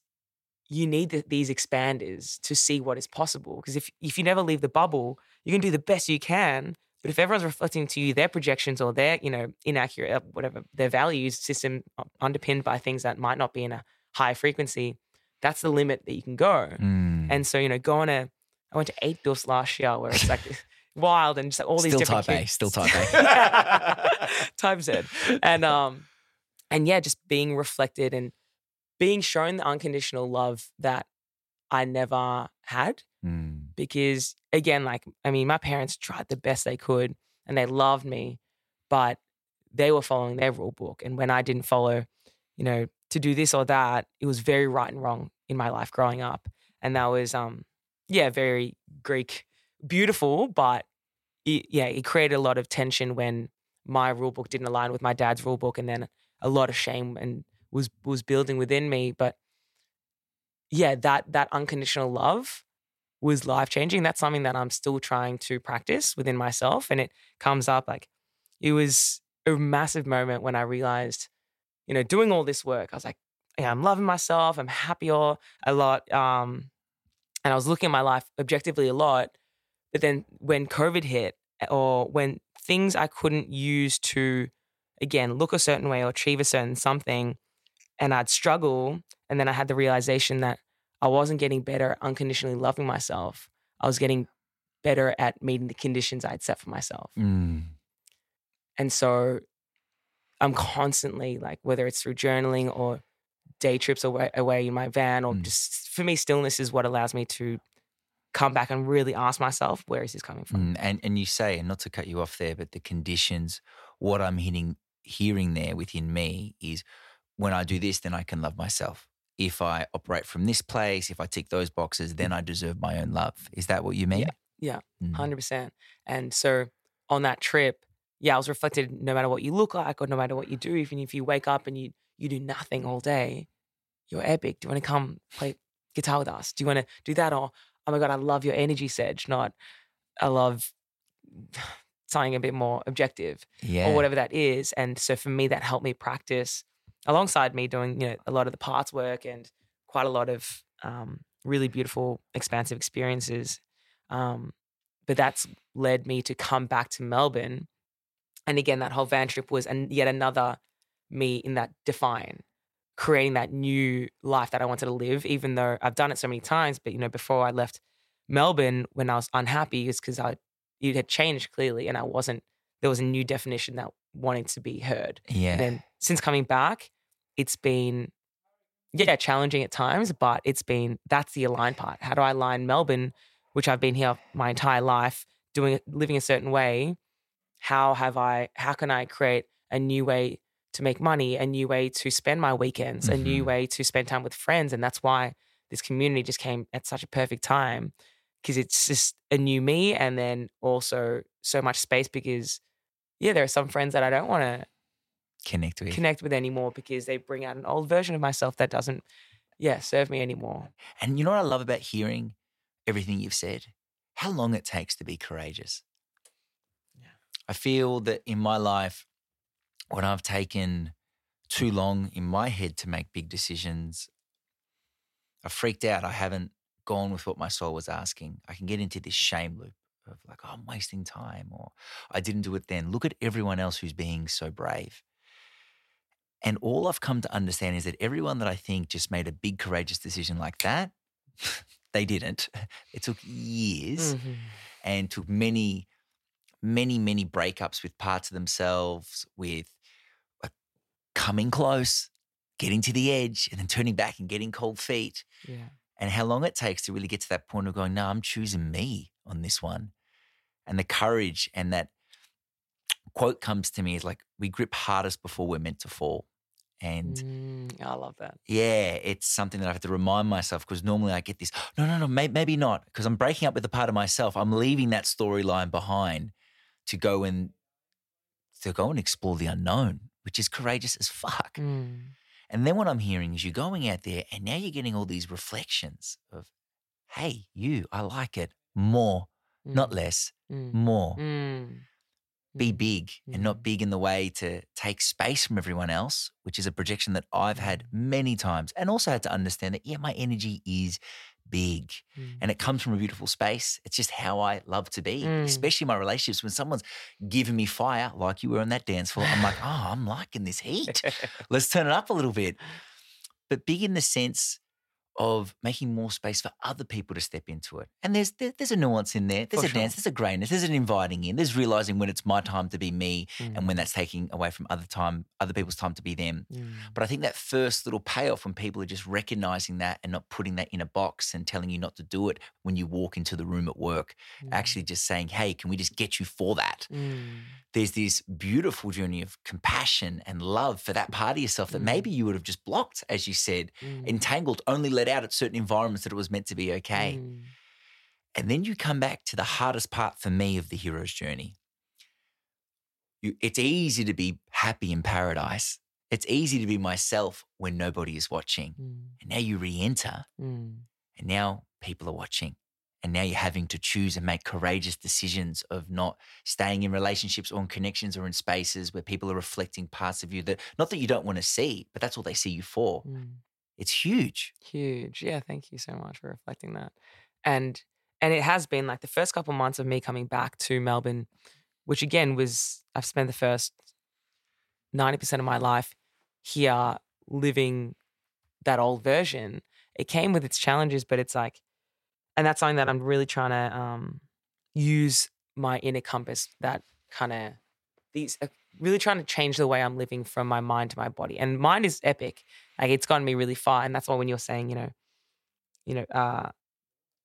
you need these expanders to see what is possible. Because if you never leave the bubble, you can do the best you can. But if everyone's reflecting to you their projections or their, inaccurate, whatever, their values system underpinned by things that might not be in a high frequency, that's the limit that you can go. And so, I went to 8 Bills last year where it's like wild and just like all these different kids. Still type A. Type Z. And just being reflected and being shown the unconditional love that I never had. Because again, my parents tried the best they could and they loved me, but they were following their rule book. And when I didn't follow, to do this or that, it was very right and wrong in my life growing up. And that was, very Greek, beautiful, but it created a lot of tension when my rule book didn't align with my dad's rule book. And then a lot of shame and was building within me. But that unconditional love was life-changing. That's something that I'm still trying to practice within myself, and it comes up like it was a massive moment when I realized, doing all this work, I was like, I'm loving myself, I'm happier a lot, and I was looking at my life objectively a lot, but then when COVID hit or when things I couldn't use to, again, look a certain way or achieve a certain something, and I'd struggle, and then I had the realization that I wasn't getting better at unconditionally loving myself. I was getting better at meeting the conditions I had set for myself. And so I'm constantly like, whether it's through journaling or day trips away in my van or just, for me, stillness is what allows me to come back and really ask myself, where is this coming from? And you say, and not to cut you off there, but the conditions, what I'm hearing there within me is when I do this, then I can love myself. If I operate from this place, if I tick those boxes, then I deserve my own love. Is that what you mean? Yeah, 100%. And so on that trip, I was reflected, no matter what you look like or no matter what you do, even if you wake up and you do nothing all day, you're epic. Do you want to come play guitar with us? Do you want to do that? Or, oh my God, I love your energy, Sej, not I love something a bit more objective or whatever that is. And so for me, that helped me practice alongside me doing, a lot of the parts work and quite a lot of really beautiful, expansive experiences. But that's led me to come back to Melbourne. And again, that whole van trip was yet another me in that define, creating that new life that I wanted to live, even though I've done it so many times. But, before I left Melbourne when I was unhappy, it's because it had changed clearly and I wasn't, there was a new definition that wanted to be heard. Yeah. And then since coming back, it's been, challenging at times, but that's the align part. How do I align Melbourne, which I've been here my entire life, living a certain way, how can I create a new way to make money, a new way to spend my weekends, mm-hmm. a new way to spend time with friends? And that's why this community just came at such a perfect time, because it's just a new me, and then also so much space because, yeah, there are some friends that I don't want to connect with anymore because they bring out an old version of myself that doesn't, serve me anymore. And you know what I love about hearing everything you've said? How long it takes to be courageous. Yeah. I feel that in my life, when I've taken too long in my head to make big decisions, I freaked out. I haven't gone with what my soul was asking. I can get into this shame loop of like, oh, I'm wasting time, or I didn't do it then. Look at everyone else who's being so brave. And all I've come to understand is that everyone that I think just made a big courageous decision like that, they didn't. It took years mm-hmm. and took many, many, many breakups with parts of themselves, with coming close, getting to the edge, and then turning back and getting cold feet. Yeah. And how long it takes to really get to that point of going, no, I'm choosing me on this one. And the courage, and that quote comes to me is like, we grip hardest before we're meant to fall. And I love that. Yeah, it's something that I have to remind myself, because normally I get this, no, maybe not, because I'm breaking up with a part of myself. I'm leaving that storyline behind to go and explore the unknown, which is courageous as fuck. Mm. And then what I'm hearing is you're going out there and now you're getting all these reflections of, hey, I like it more, not less, more. Mm. Be big, and not big in the way to take space from everyone else, which is a projection that I've had many times, and also had to understand that, my energy is big and it comes from a beautiful space. It's just how I love to be, especially my relationships. When someone's giving me fire, like you were on that dance floor, I'm like, oh, I'm liking this heat. Let's turn it up a little bit. But big in the sense of making more space for other people to step into it. And there's a nuance in there. There's for a dance, there's a grayness, there's an inviting in, there's realising when it's my time to be me and when that's taking away from other people's time to be them. Mm. But I think that first little payoff, when people are just recognising that and not putting that in a box and telling you not to do it when you walk into the room at work, actually just saying, hey, can we just get you for that? Mm. There's this beautiful journey of compassion and love for that part of yourself that maybe you would have just blocked, as you said, entangled, only let out at certain environments that it was meant to be okay. Mm. And then you come back to the hardest part for me of the hero's journey. It's easy to be happy in paradise. It's easy to be myself when nobody is watching. Mm. And now you re-enter and now people are watching. And now you're having to choose and make courageous decisions of not staying in relationships or in connections or in spaces where people are reflecting parts of you that, not that you don't want to see, but that's all they see you for. Mm. It's huge. Huge. Yeah, thank you so much for reflecting that. And it has been like the first couple of months of me coming back to Melbourne, which again was, I've spent the first 90% of my life here living that old version. It came with its challenges, but it's like, and that's something that I'm really trying to use my inner compass, that kind of, really trying to change the way I'm living from my mind to my body. And mine is epic. Like, it's gotten me really far. And that's why when you're saying,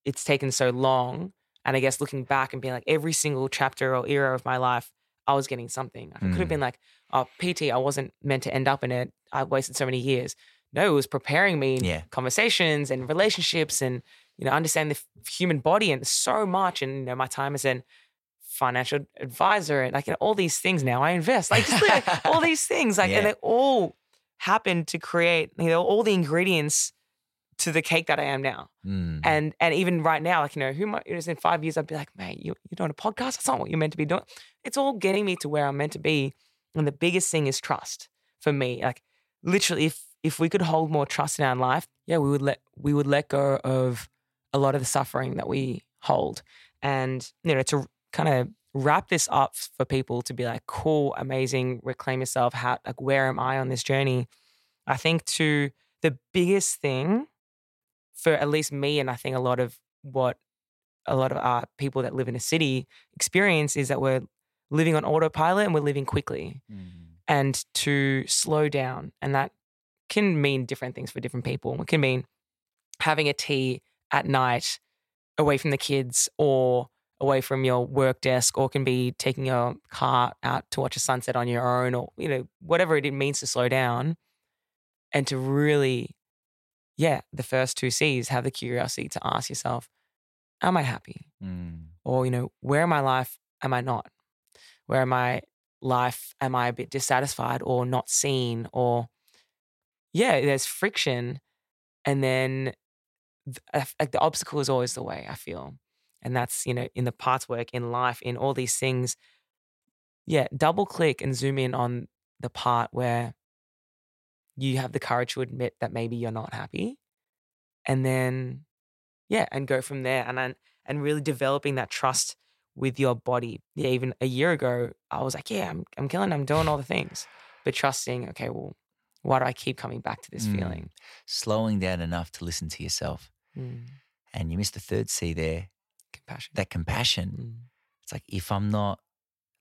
it's taken so long, and I guess looking back and being like, every single chapter or era of my life, I was getting something. I could have been like, oh, PT, I wasn't meant to end up in it. I wasted so many years. No, it was preparing me in conversations and relationships and, understand the human body and so much. And, my time is in financial advisor and all these things. Now I invest all these things and they all happened to create all the ingredients to the cake that I am now. Mm. And even right now, in 5 years I'd be like, mate, you're doing a podcast? That's not what you're meant to be doing. It's all getting me to where I'm meant to be. And the biggest thing is trust for me. Like, literally, if we could hold more trust in our life, we would let go of a lot of the suffering that we hold. And to kind of wrap this up for people to be like, cool, amazing, reclaim yourself. Where am I on this journey? I think the biggest thing for at least me, and I think a lot of people that live in a city experience, is that we're living on autopilot and we're living quickly, and to slow down. And that can mean different things for different people. It can mean having a tea at night away from the kids, or away from your work desk, or can be taking your car out to watch a sunset on your own, or, you know, whatever it means to slow down and to really, yeah, the first two C's, have the curiosity to ask yourself, am I happy? Mm. Or, you know, where in my life am I not? Where in my life am I a bit dissatisfied or not seen? Or, yeah, there's friction, and then like the obstacle is always the way, I feel. And that's, you know, in the parts work, in life, in all these things, yeah, double click and zoom in on the part where you have the courage to admit that maybe you're not happy, and then, yeah, and go from there. And really developing that trust with your body. Yeah, even a year ago, I was like, yeah, I'm killing, I'm doing all the things, but trusting, okay, well, why do I keep coming back to this feeling? Slowing down enough to listen to yourself. Mm. And you missed the third C there. Compassion. That compassion. Mm. It's like, if I'm not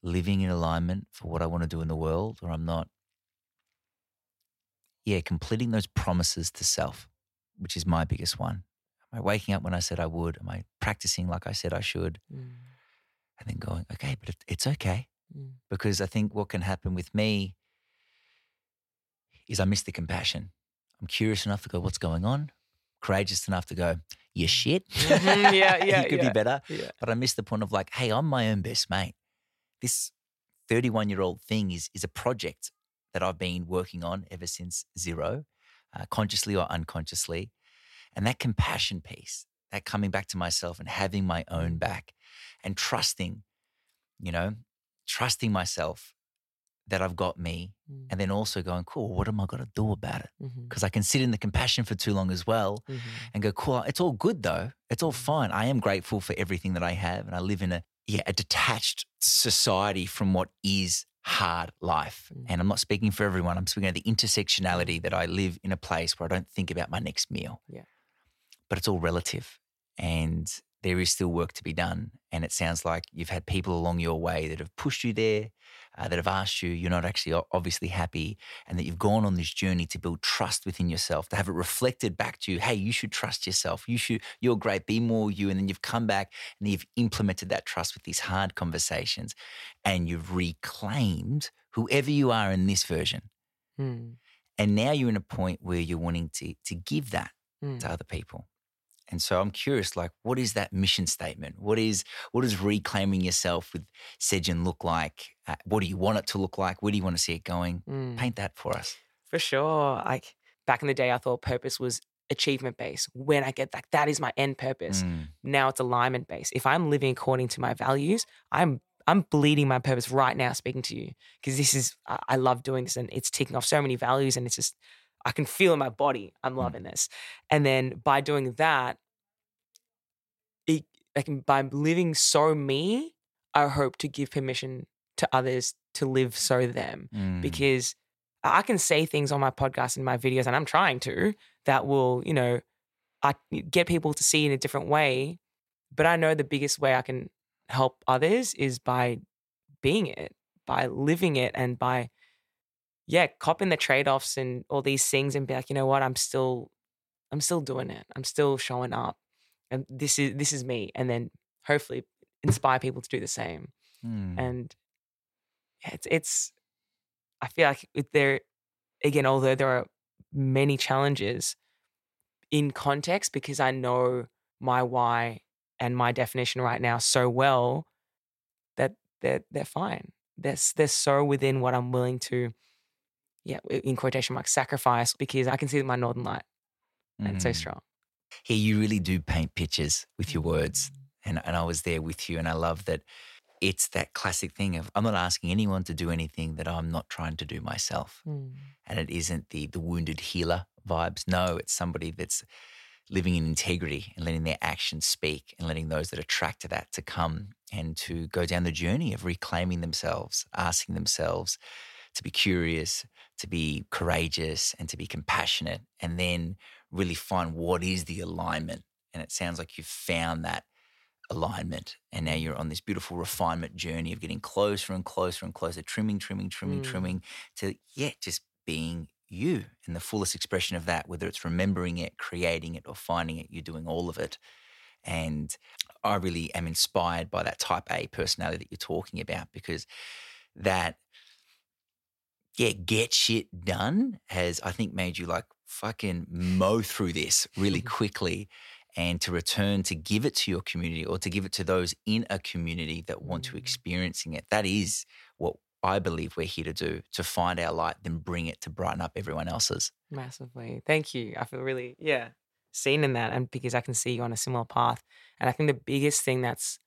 living in alignment for what I want to do in the world, or I'm not, yeah, completing those promises to self, which is my biggest one. Am I waking up when I said I would? Am I practicing like I said I should? Mm. And then going, okay, but it's okay. Mm. Because I think what can happen with me is I miss the compassion. I'm curious enough to go, what's going on? Courageous enough to go, you're shit. Mm-hmm. Yeah, you could be better. Yeah. But I miss the point of like, hey, I'm my own best mate. This 31-year-old thing is a project that I've been working on ever since zero, consciously or unconsciously. And that compassion piece, that coming back to myself and having my own back and trusting, you know, trusting myself that I've got me, and then also going, cool, what am I going to do about it? Because I can sit in the compassion for too long as well and go, cool, it's all good though. It's all fine. I am grateful for everything that I have, and I live in a detached society from what is hard life. And I'm not speaking for everyone. I'm speaking of the intersectionality that I live in a place where I don't think about my next meal. Yeah. But it's all relative, and there is still work to be done. And it sounds like you've had people along your way that have pushed you there, that have asked you, you're not actually obviously happy, and that you've gone on this journey to build trust within yourself, to have it reflected back to you, hey, you should trust yourself. You're great, be more you. And then you've come back and you've implemented that trust with these hard conversations, and you've reclaimed whoever you are in this version. Mm. And now you're in a point where you're wanting to give that to other people. And so I'm curious, like, what is that mission statement? What is reclaiming yourself with Sejin look like? What do you want it to look like? Where do you want to see it going? Paint that for us. For sure. Like, back in the day, I thought purpose was achievement-based. When I get that is my end purpose. Now it's alignment-based. If I'm living according to my values, I'm bleeding my purpose right now speaking to you, because this is, I love doing this, and it's ticking off so many values, and it's just, I can feel in my body, I'm loving this. And then by doing that, by living so me, I hope to give permission to others to live so them. Because I can say things on my podcast and my videos, and I'm trying to, that will, you know, I get people to see in a different way. But I know the biggest way I can help others is by being it, by living it, and by copping the trade-offs and all these things, and be like, you know what, I'm still doing it. I'm still showing up, and this is me. And then hopefully inspire people to do the same. And it's I feel like there, again, although there are many challenges in context, because I know my why and my definition right now so well, that they're fine. They're so within what I'm willing to, in quotation marks, sacrifice, because I can see my northern light and it's so strong. Here, you really do paint pictures with your words, and I was there with you, and I love that. It's that classic thing of, I'm not asking anyone to do anything that I'm not trying to do myself. And it isn't the wounded healer vibes. No, it's somebody that's living in integrity and letting their actions speak, and letting those that attract to that to come and to go down the journey of reclaiming themselves, asking themselves to be curious, to be courageous, and to be compassionate, and then really find what is the alignment. And it sounds like you've found that alignment, and now you're on this beautiful refinement journey of getting closer and closer and closer, trimming to just being you and the fullest expression of that, whether it's remembering it, creating it, or finding it, you're doing all of it. And I really am inspired by that type A personality that you're talking about, because that, yeah, get shit done has, I think, made you like fucking mow through this really quickly, and to return to give it to your community, or to give it to those in a community that want to experiencing it. That is what I believe we're here to do, to find our light, then bring it to brighten up everyone else's. Massively. Thank you. I feel really, seen in that, and because I can see you on a similar path. And I think the biggest thing that's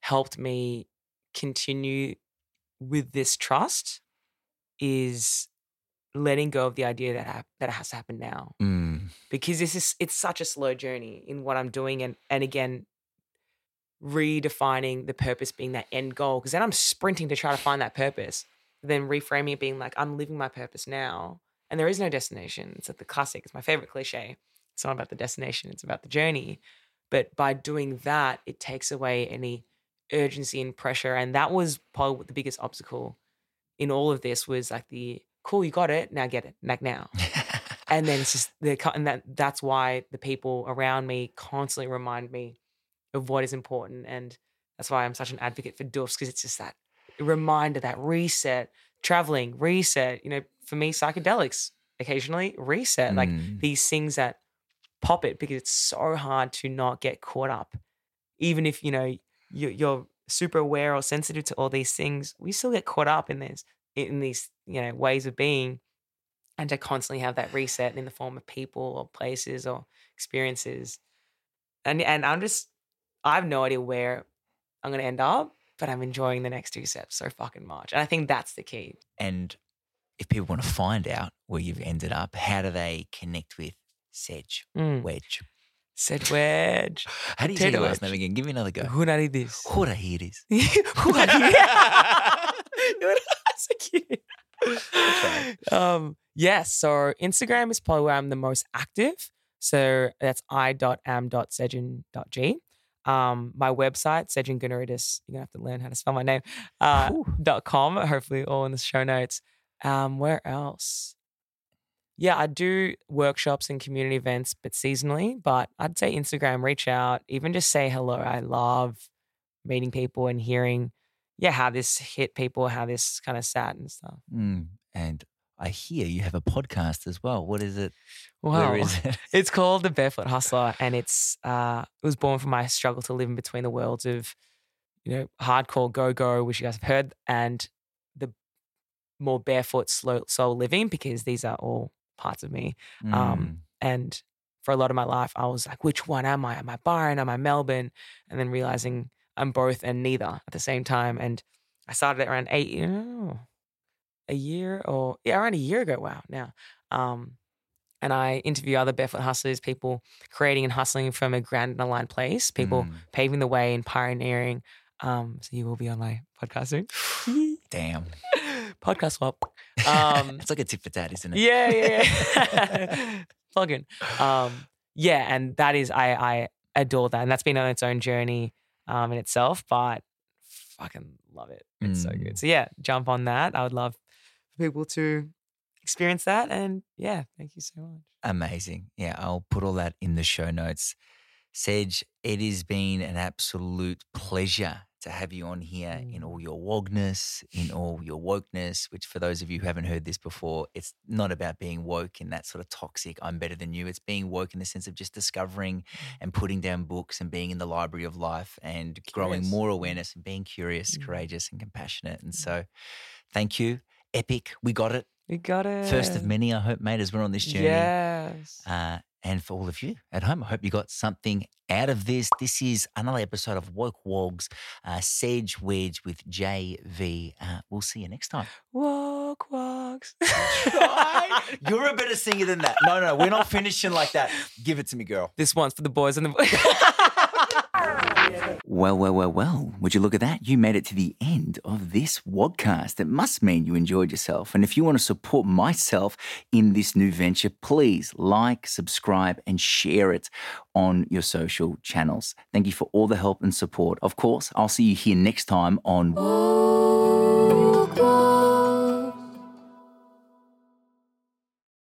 helped me continue with this trust is letting go of the idea that it has to happen now. Mm. Because it's such a slow journey in what I'm doing, and again, redefining the purpose being that end goal, because then I'm sprinting to try to find that purpose, then reframing it being like, I'm living my purpose now, and there is no destination. It's like the classic, it's my favorite cliche. It's not about the destination, it's about the journey. But by doing that, it takes away any urgency and pressure. And that was probably the biggest obstacle in all of this, was like the, cool, you got it, now get it, like now. And then it's just, that's why the people around me constantly remind me of what is important. And that's why I'm such an advocate for doofs, because it's just that reminder, that reset, traveling, reset, for me, psychedelics occasionally, reset, like these things that pop it, because it's so hard to not get caught up. Even if, you're super aware or sensitive to all these things, we still get caught up in these ways of being, and to constantly have that reset in the form of people or places or experiences. And I have no idea where I'm going to end up, but I'm enjoying the next two steps so fucking much. And I think that's the key. And if people want to find out where you've ended up, how do they connect with Sej Wedge? How do you say your last name again? Give me another go. Gunaridis. Gunaridis. That's so cute. Okay. So Instagram is probably where I'm the most active. So that's i.am.sejin.g. My website, Sejin Gunaridis, you're going to have to learn how to spell my name, .com, hopefully all in the show notes. Where else? Yeah, I do workshops and community events, but seasonally. But I'd say Instagram, reach out, even just say hello. I love meeting people and hearing, how this hit people, how this kind of sat and stuff. And I hear you have a podcast as well. What is it? Well, where is it? It's called The Barefoot Hustler, and it was born from my struggle to live in between the worlds of, hardcore go-go, which you guys have heard, and the more barefoot soul living, because these are all parts of me. And for a lot of my life, I was like, which one am I? Am I Byron? Am I Melbourne? And then realizing I'm both and neither at the same time. And I started around around a year ago. Wow. Now. And I interview other barefoot hustlers, people creating and hustling from a grand and aligned place, people paving the way and pioneering. So you will be on my podcast soon. Damn. Podcast swap. It's like a tit for tat, isn't it? Yeah. Plug in. And that is, I adore that. And that's been on its own journey in itself, but fucking love it. It's so good. So jump on that. I would love for people to experience that. And thank you so much. Amazing. Yeah, I'll put all that in the show notes. Sej, it has been an absolute pleasure to have you on here in all your wogness, in all your wokeness, which for those of you who haven't heard this before, it's not about being woke in that sort of toxic, I'm better than you. It's being woke in the sense of just discovering and putting down books and being in the library of life and growing more awareness and being curious, courageous and compassionate. And so thank you. Epic. We got it. First of many, I hope, mate, as we're on this journey. Yes. And for all of you at home, I hope you got something out of this. This is another episode of Woke Wogs, Sej Wedge with JV. We'll see you next time. Woke Wogs. You're a better singer than that. No, we're not finishing like that. Give it to me, girl. This one's for the boys and the boys. Well, would you look at that? You made it to the end of this Wogcast. It must mean you enjoyed yourself. And if you want to support myself in this new venture, please like, subscribe, and share it on your social channels. Thank you for all the help and support. Of course, I'll see you here next time on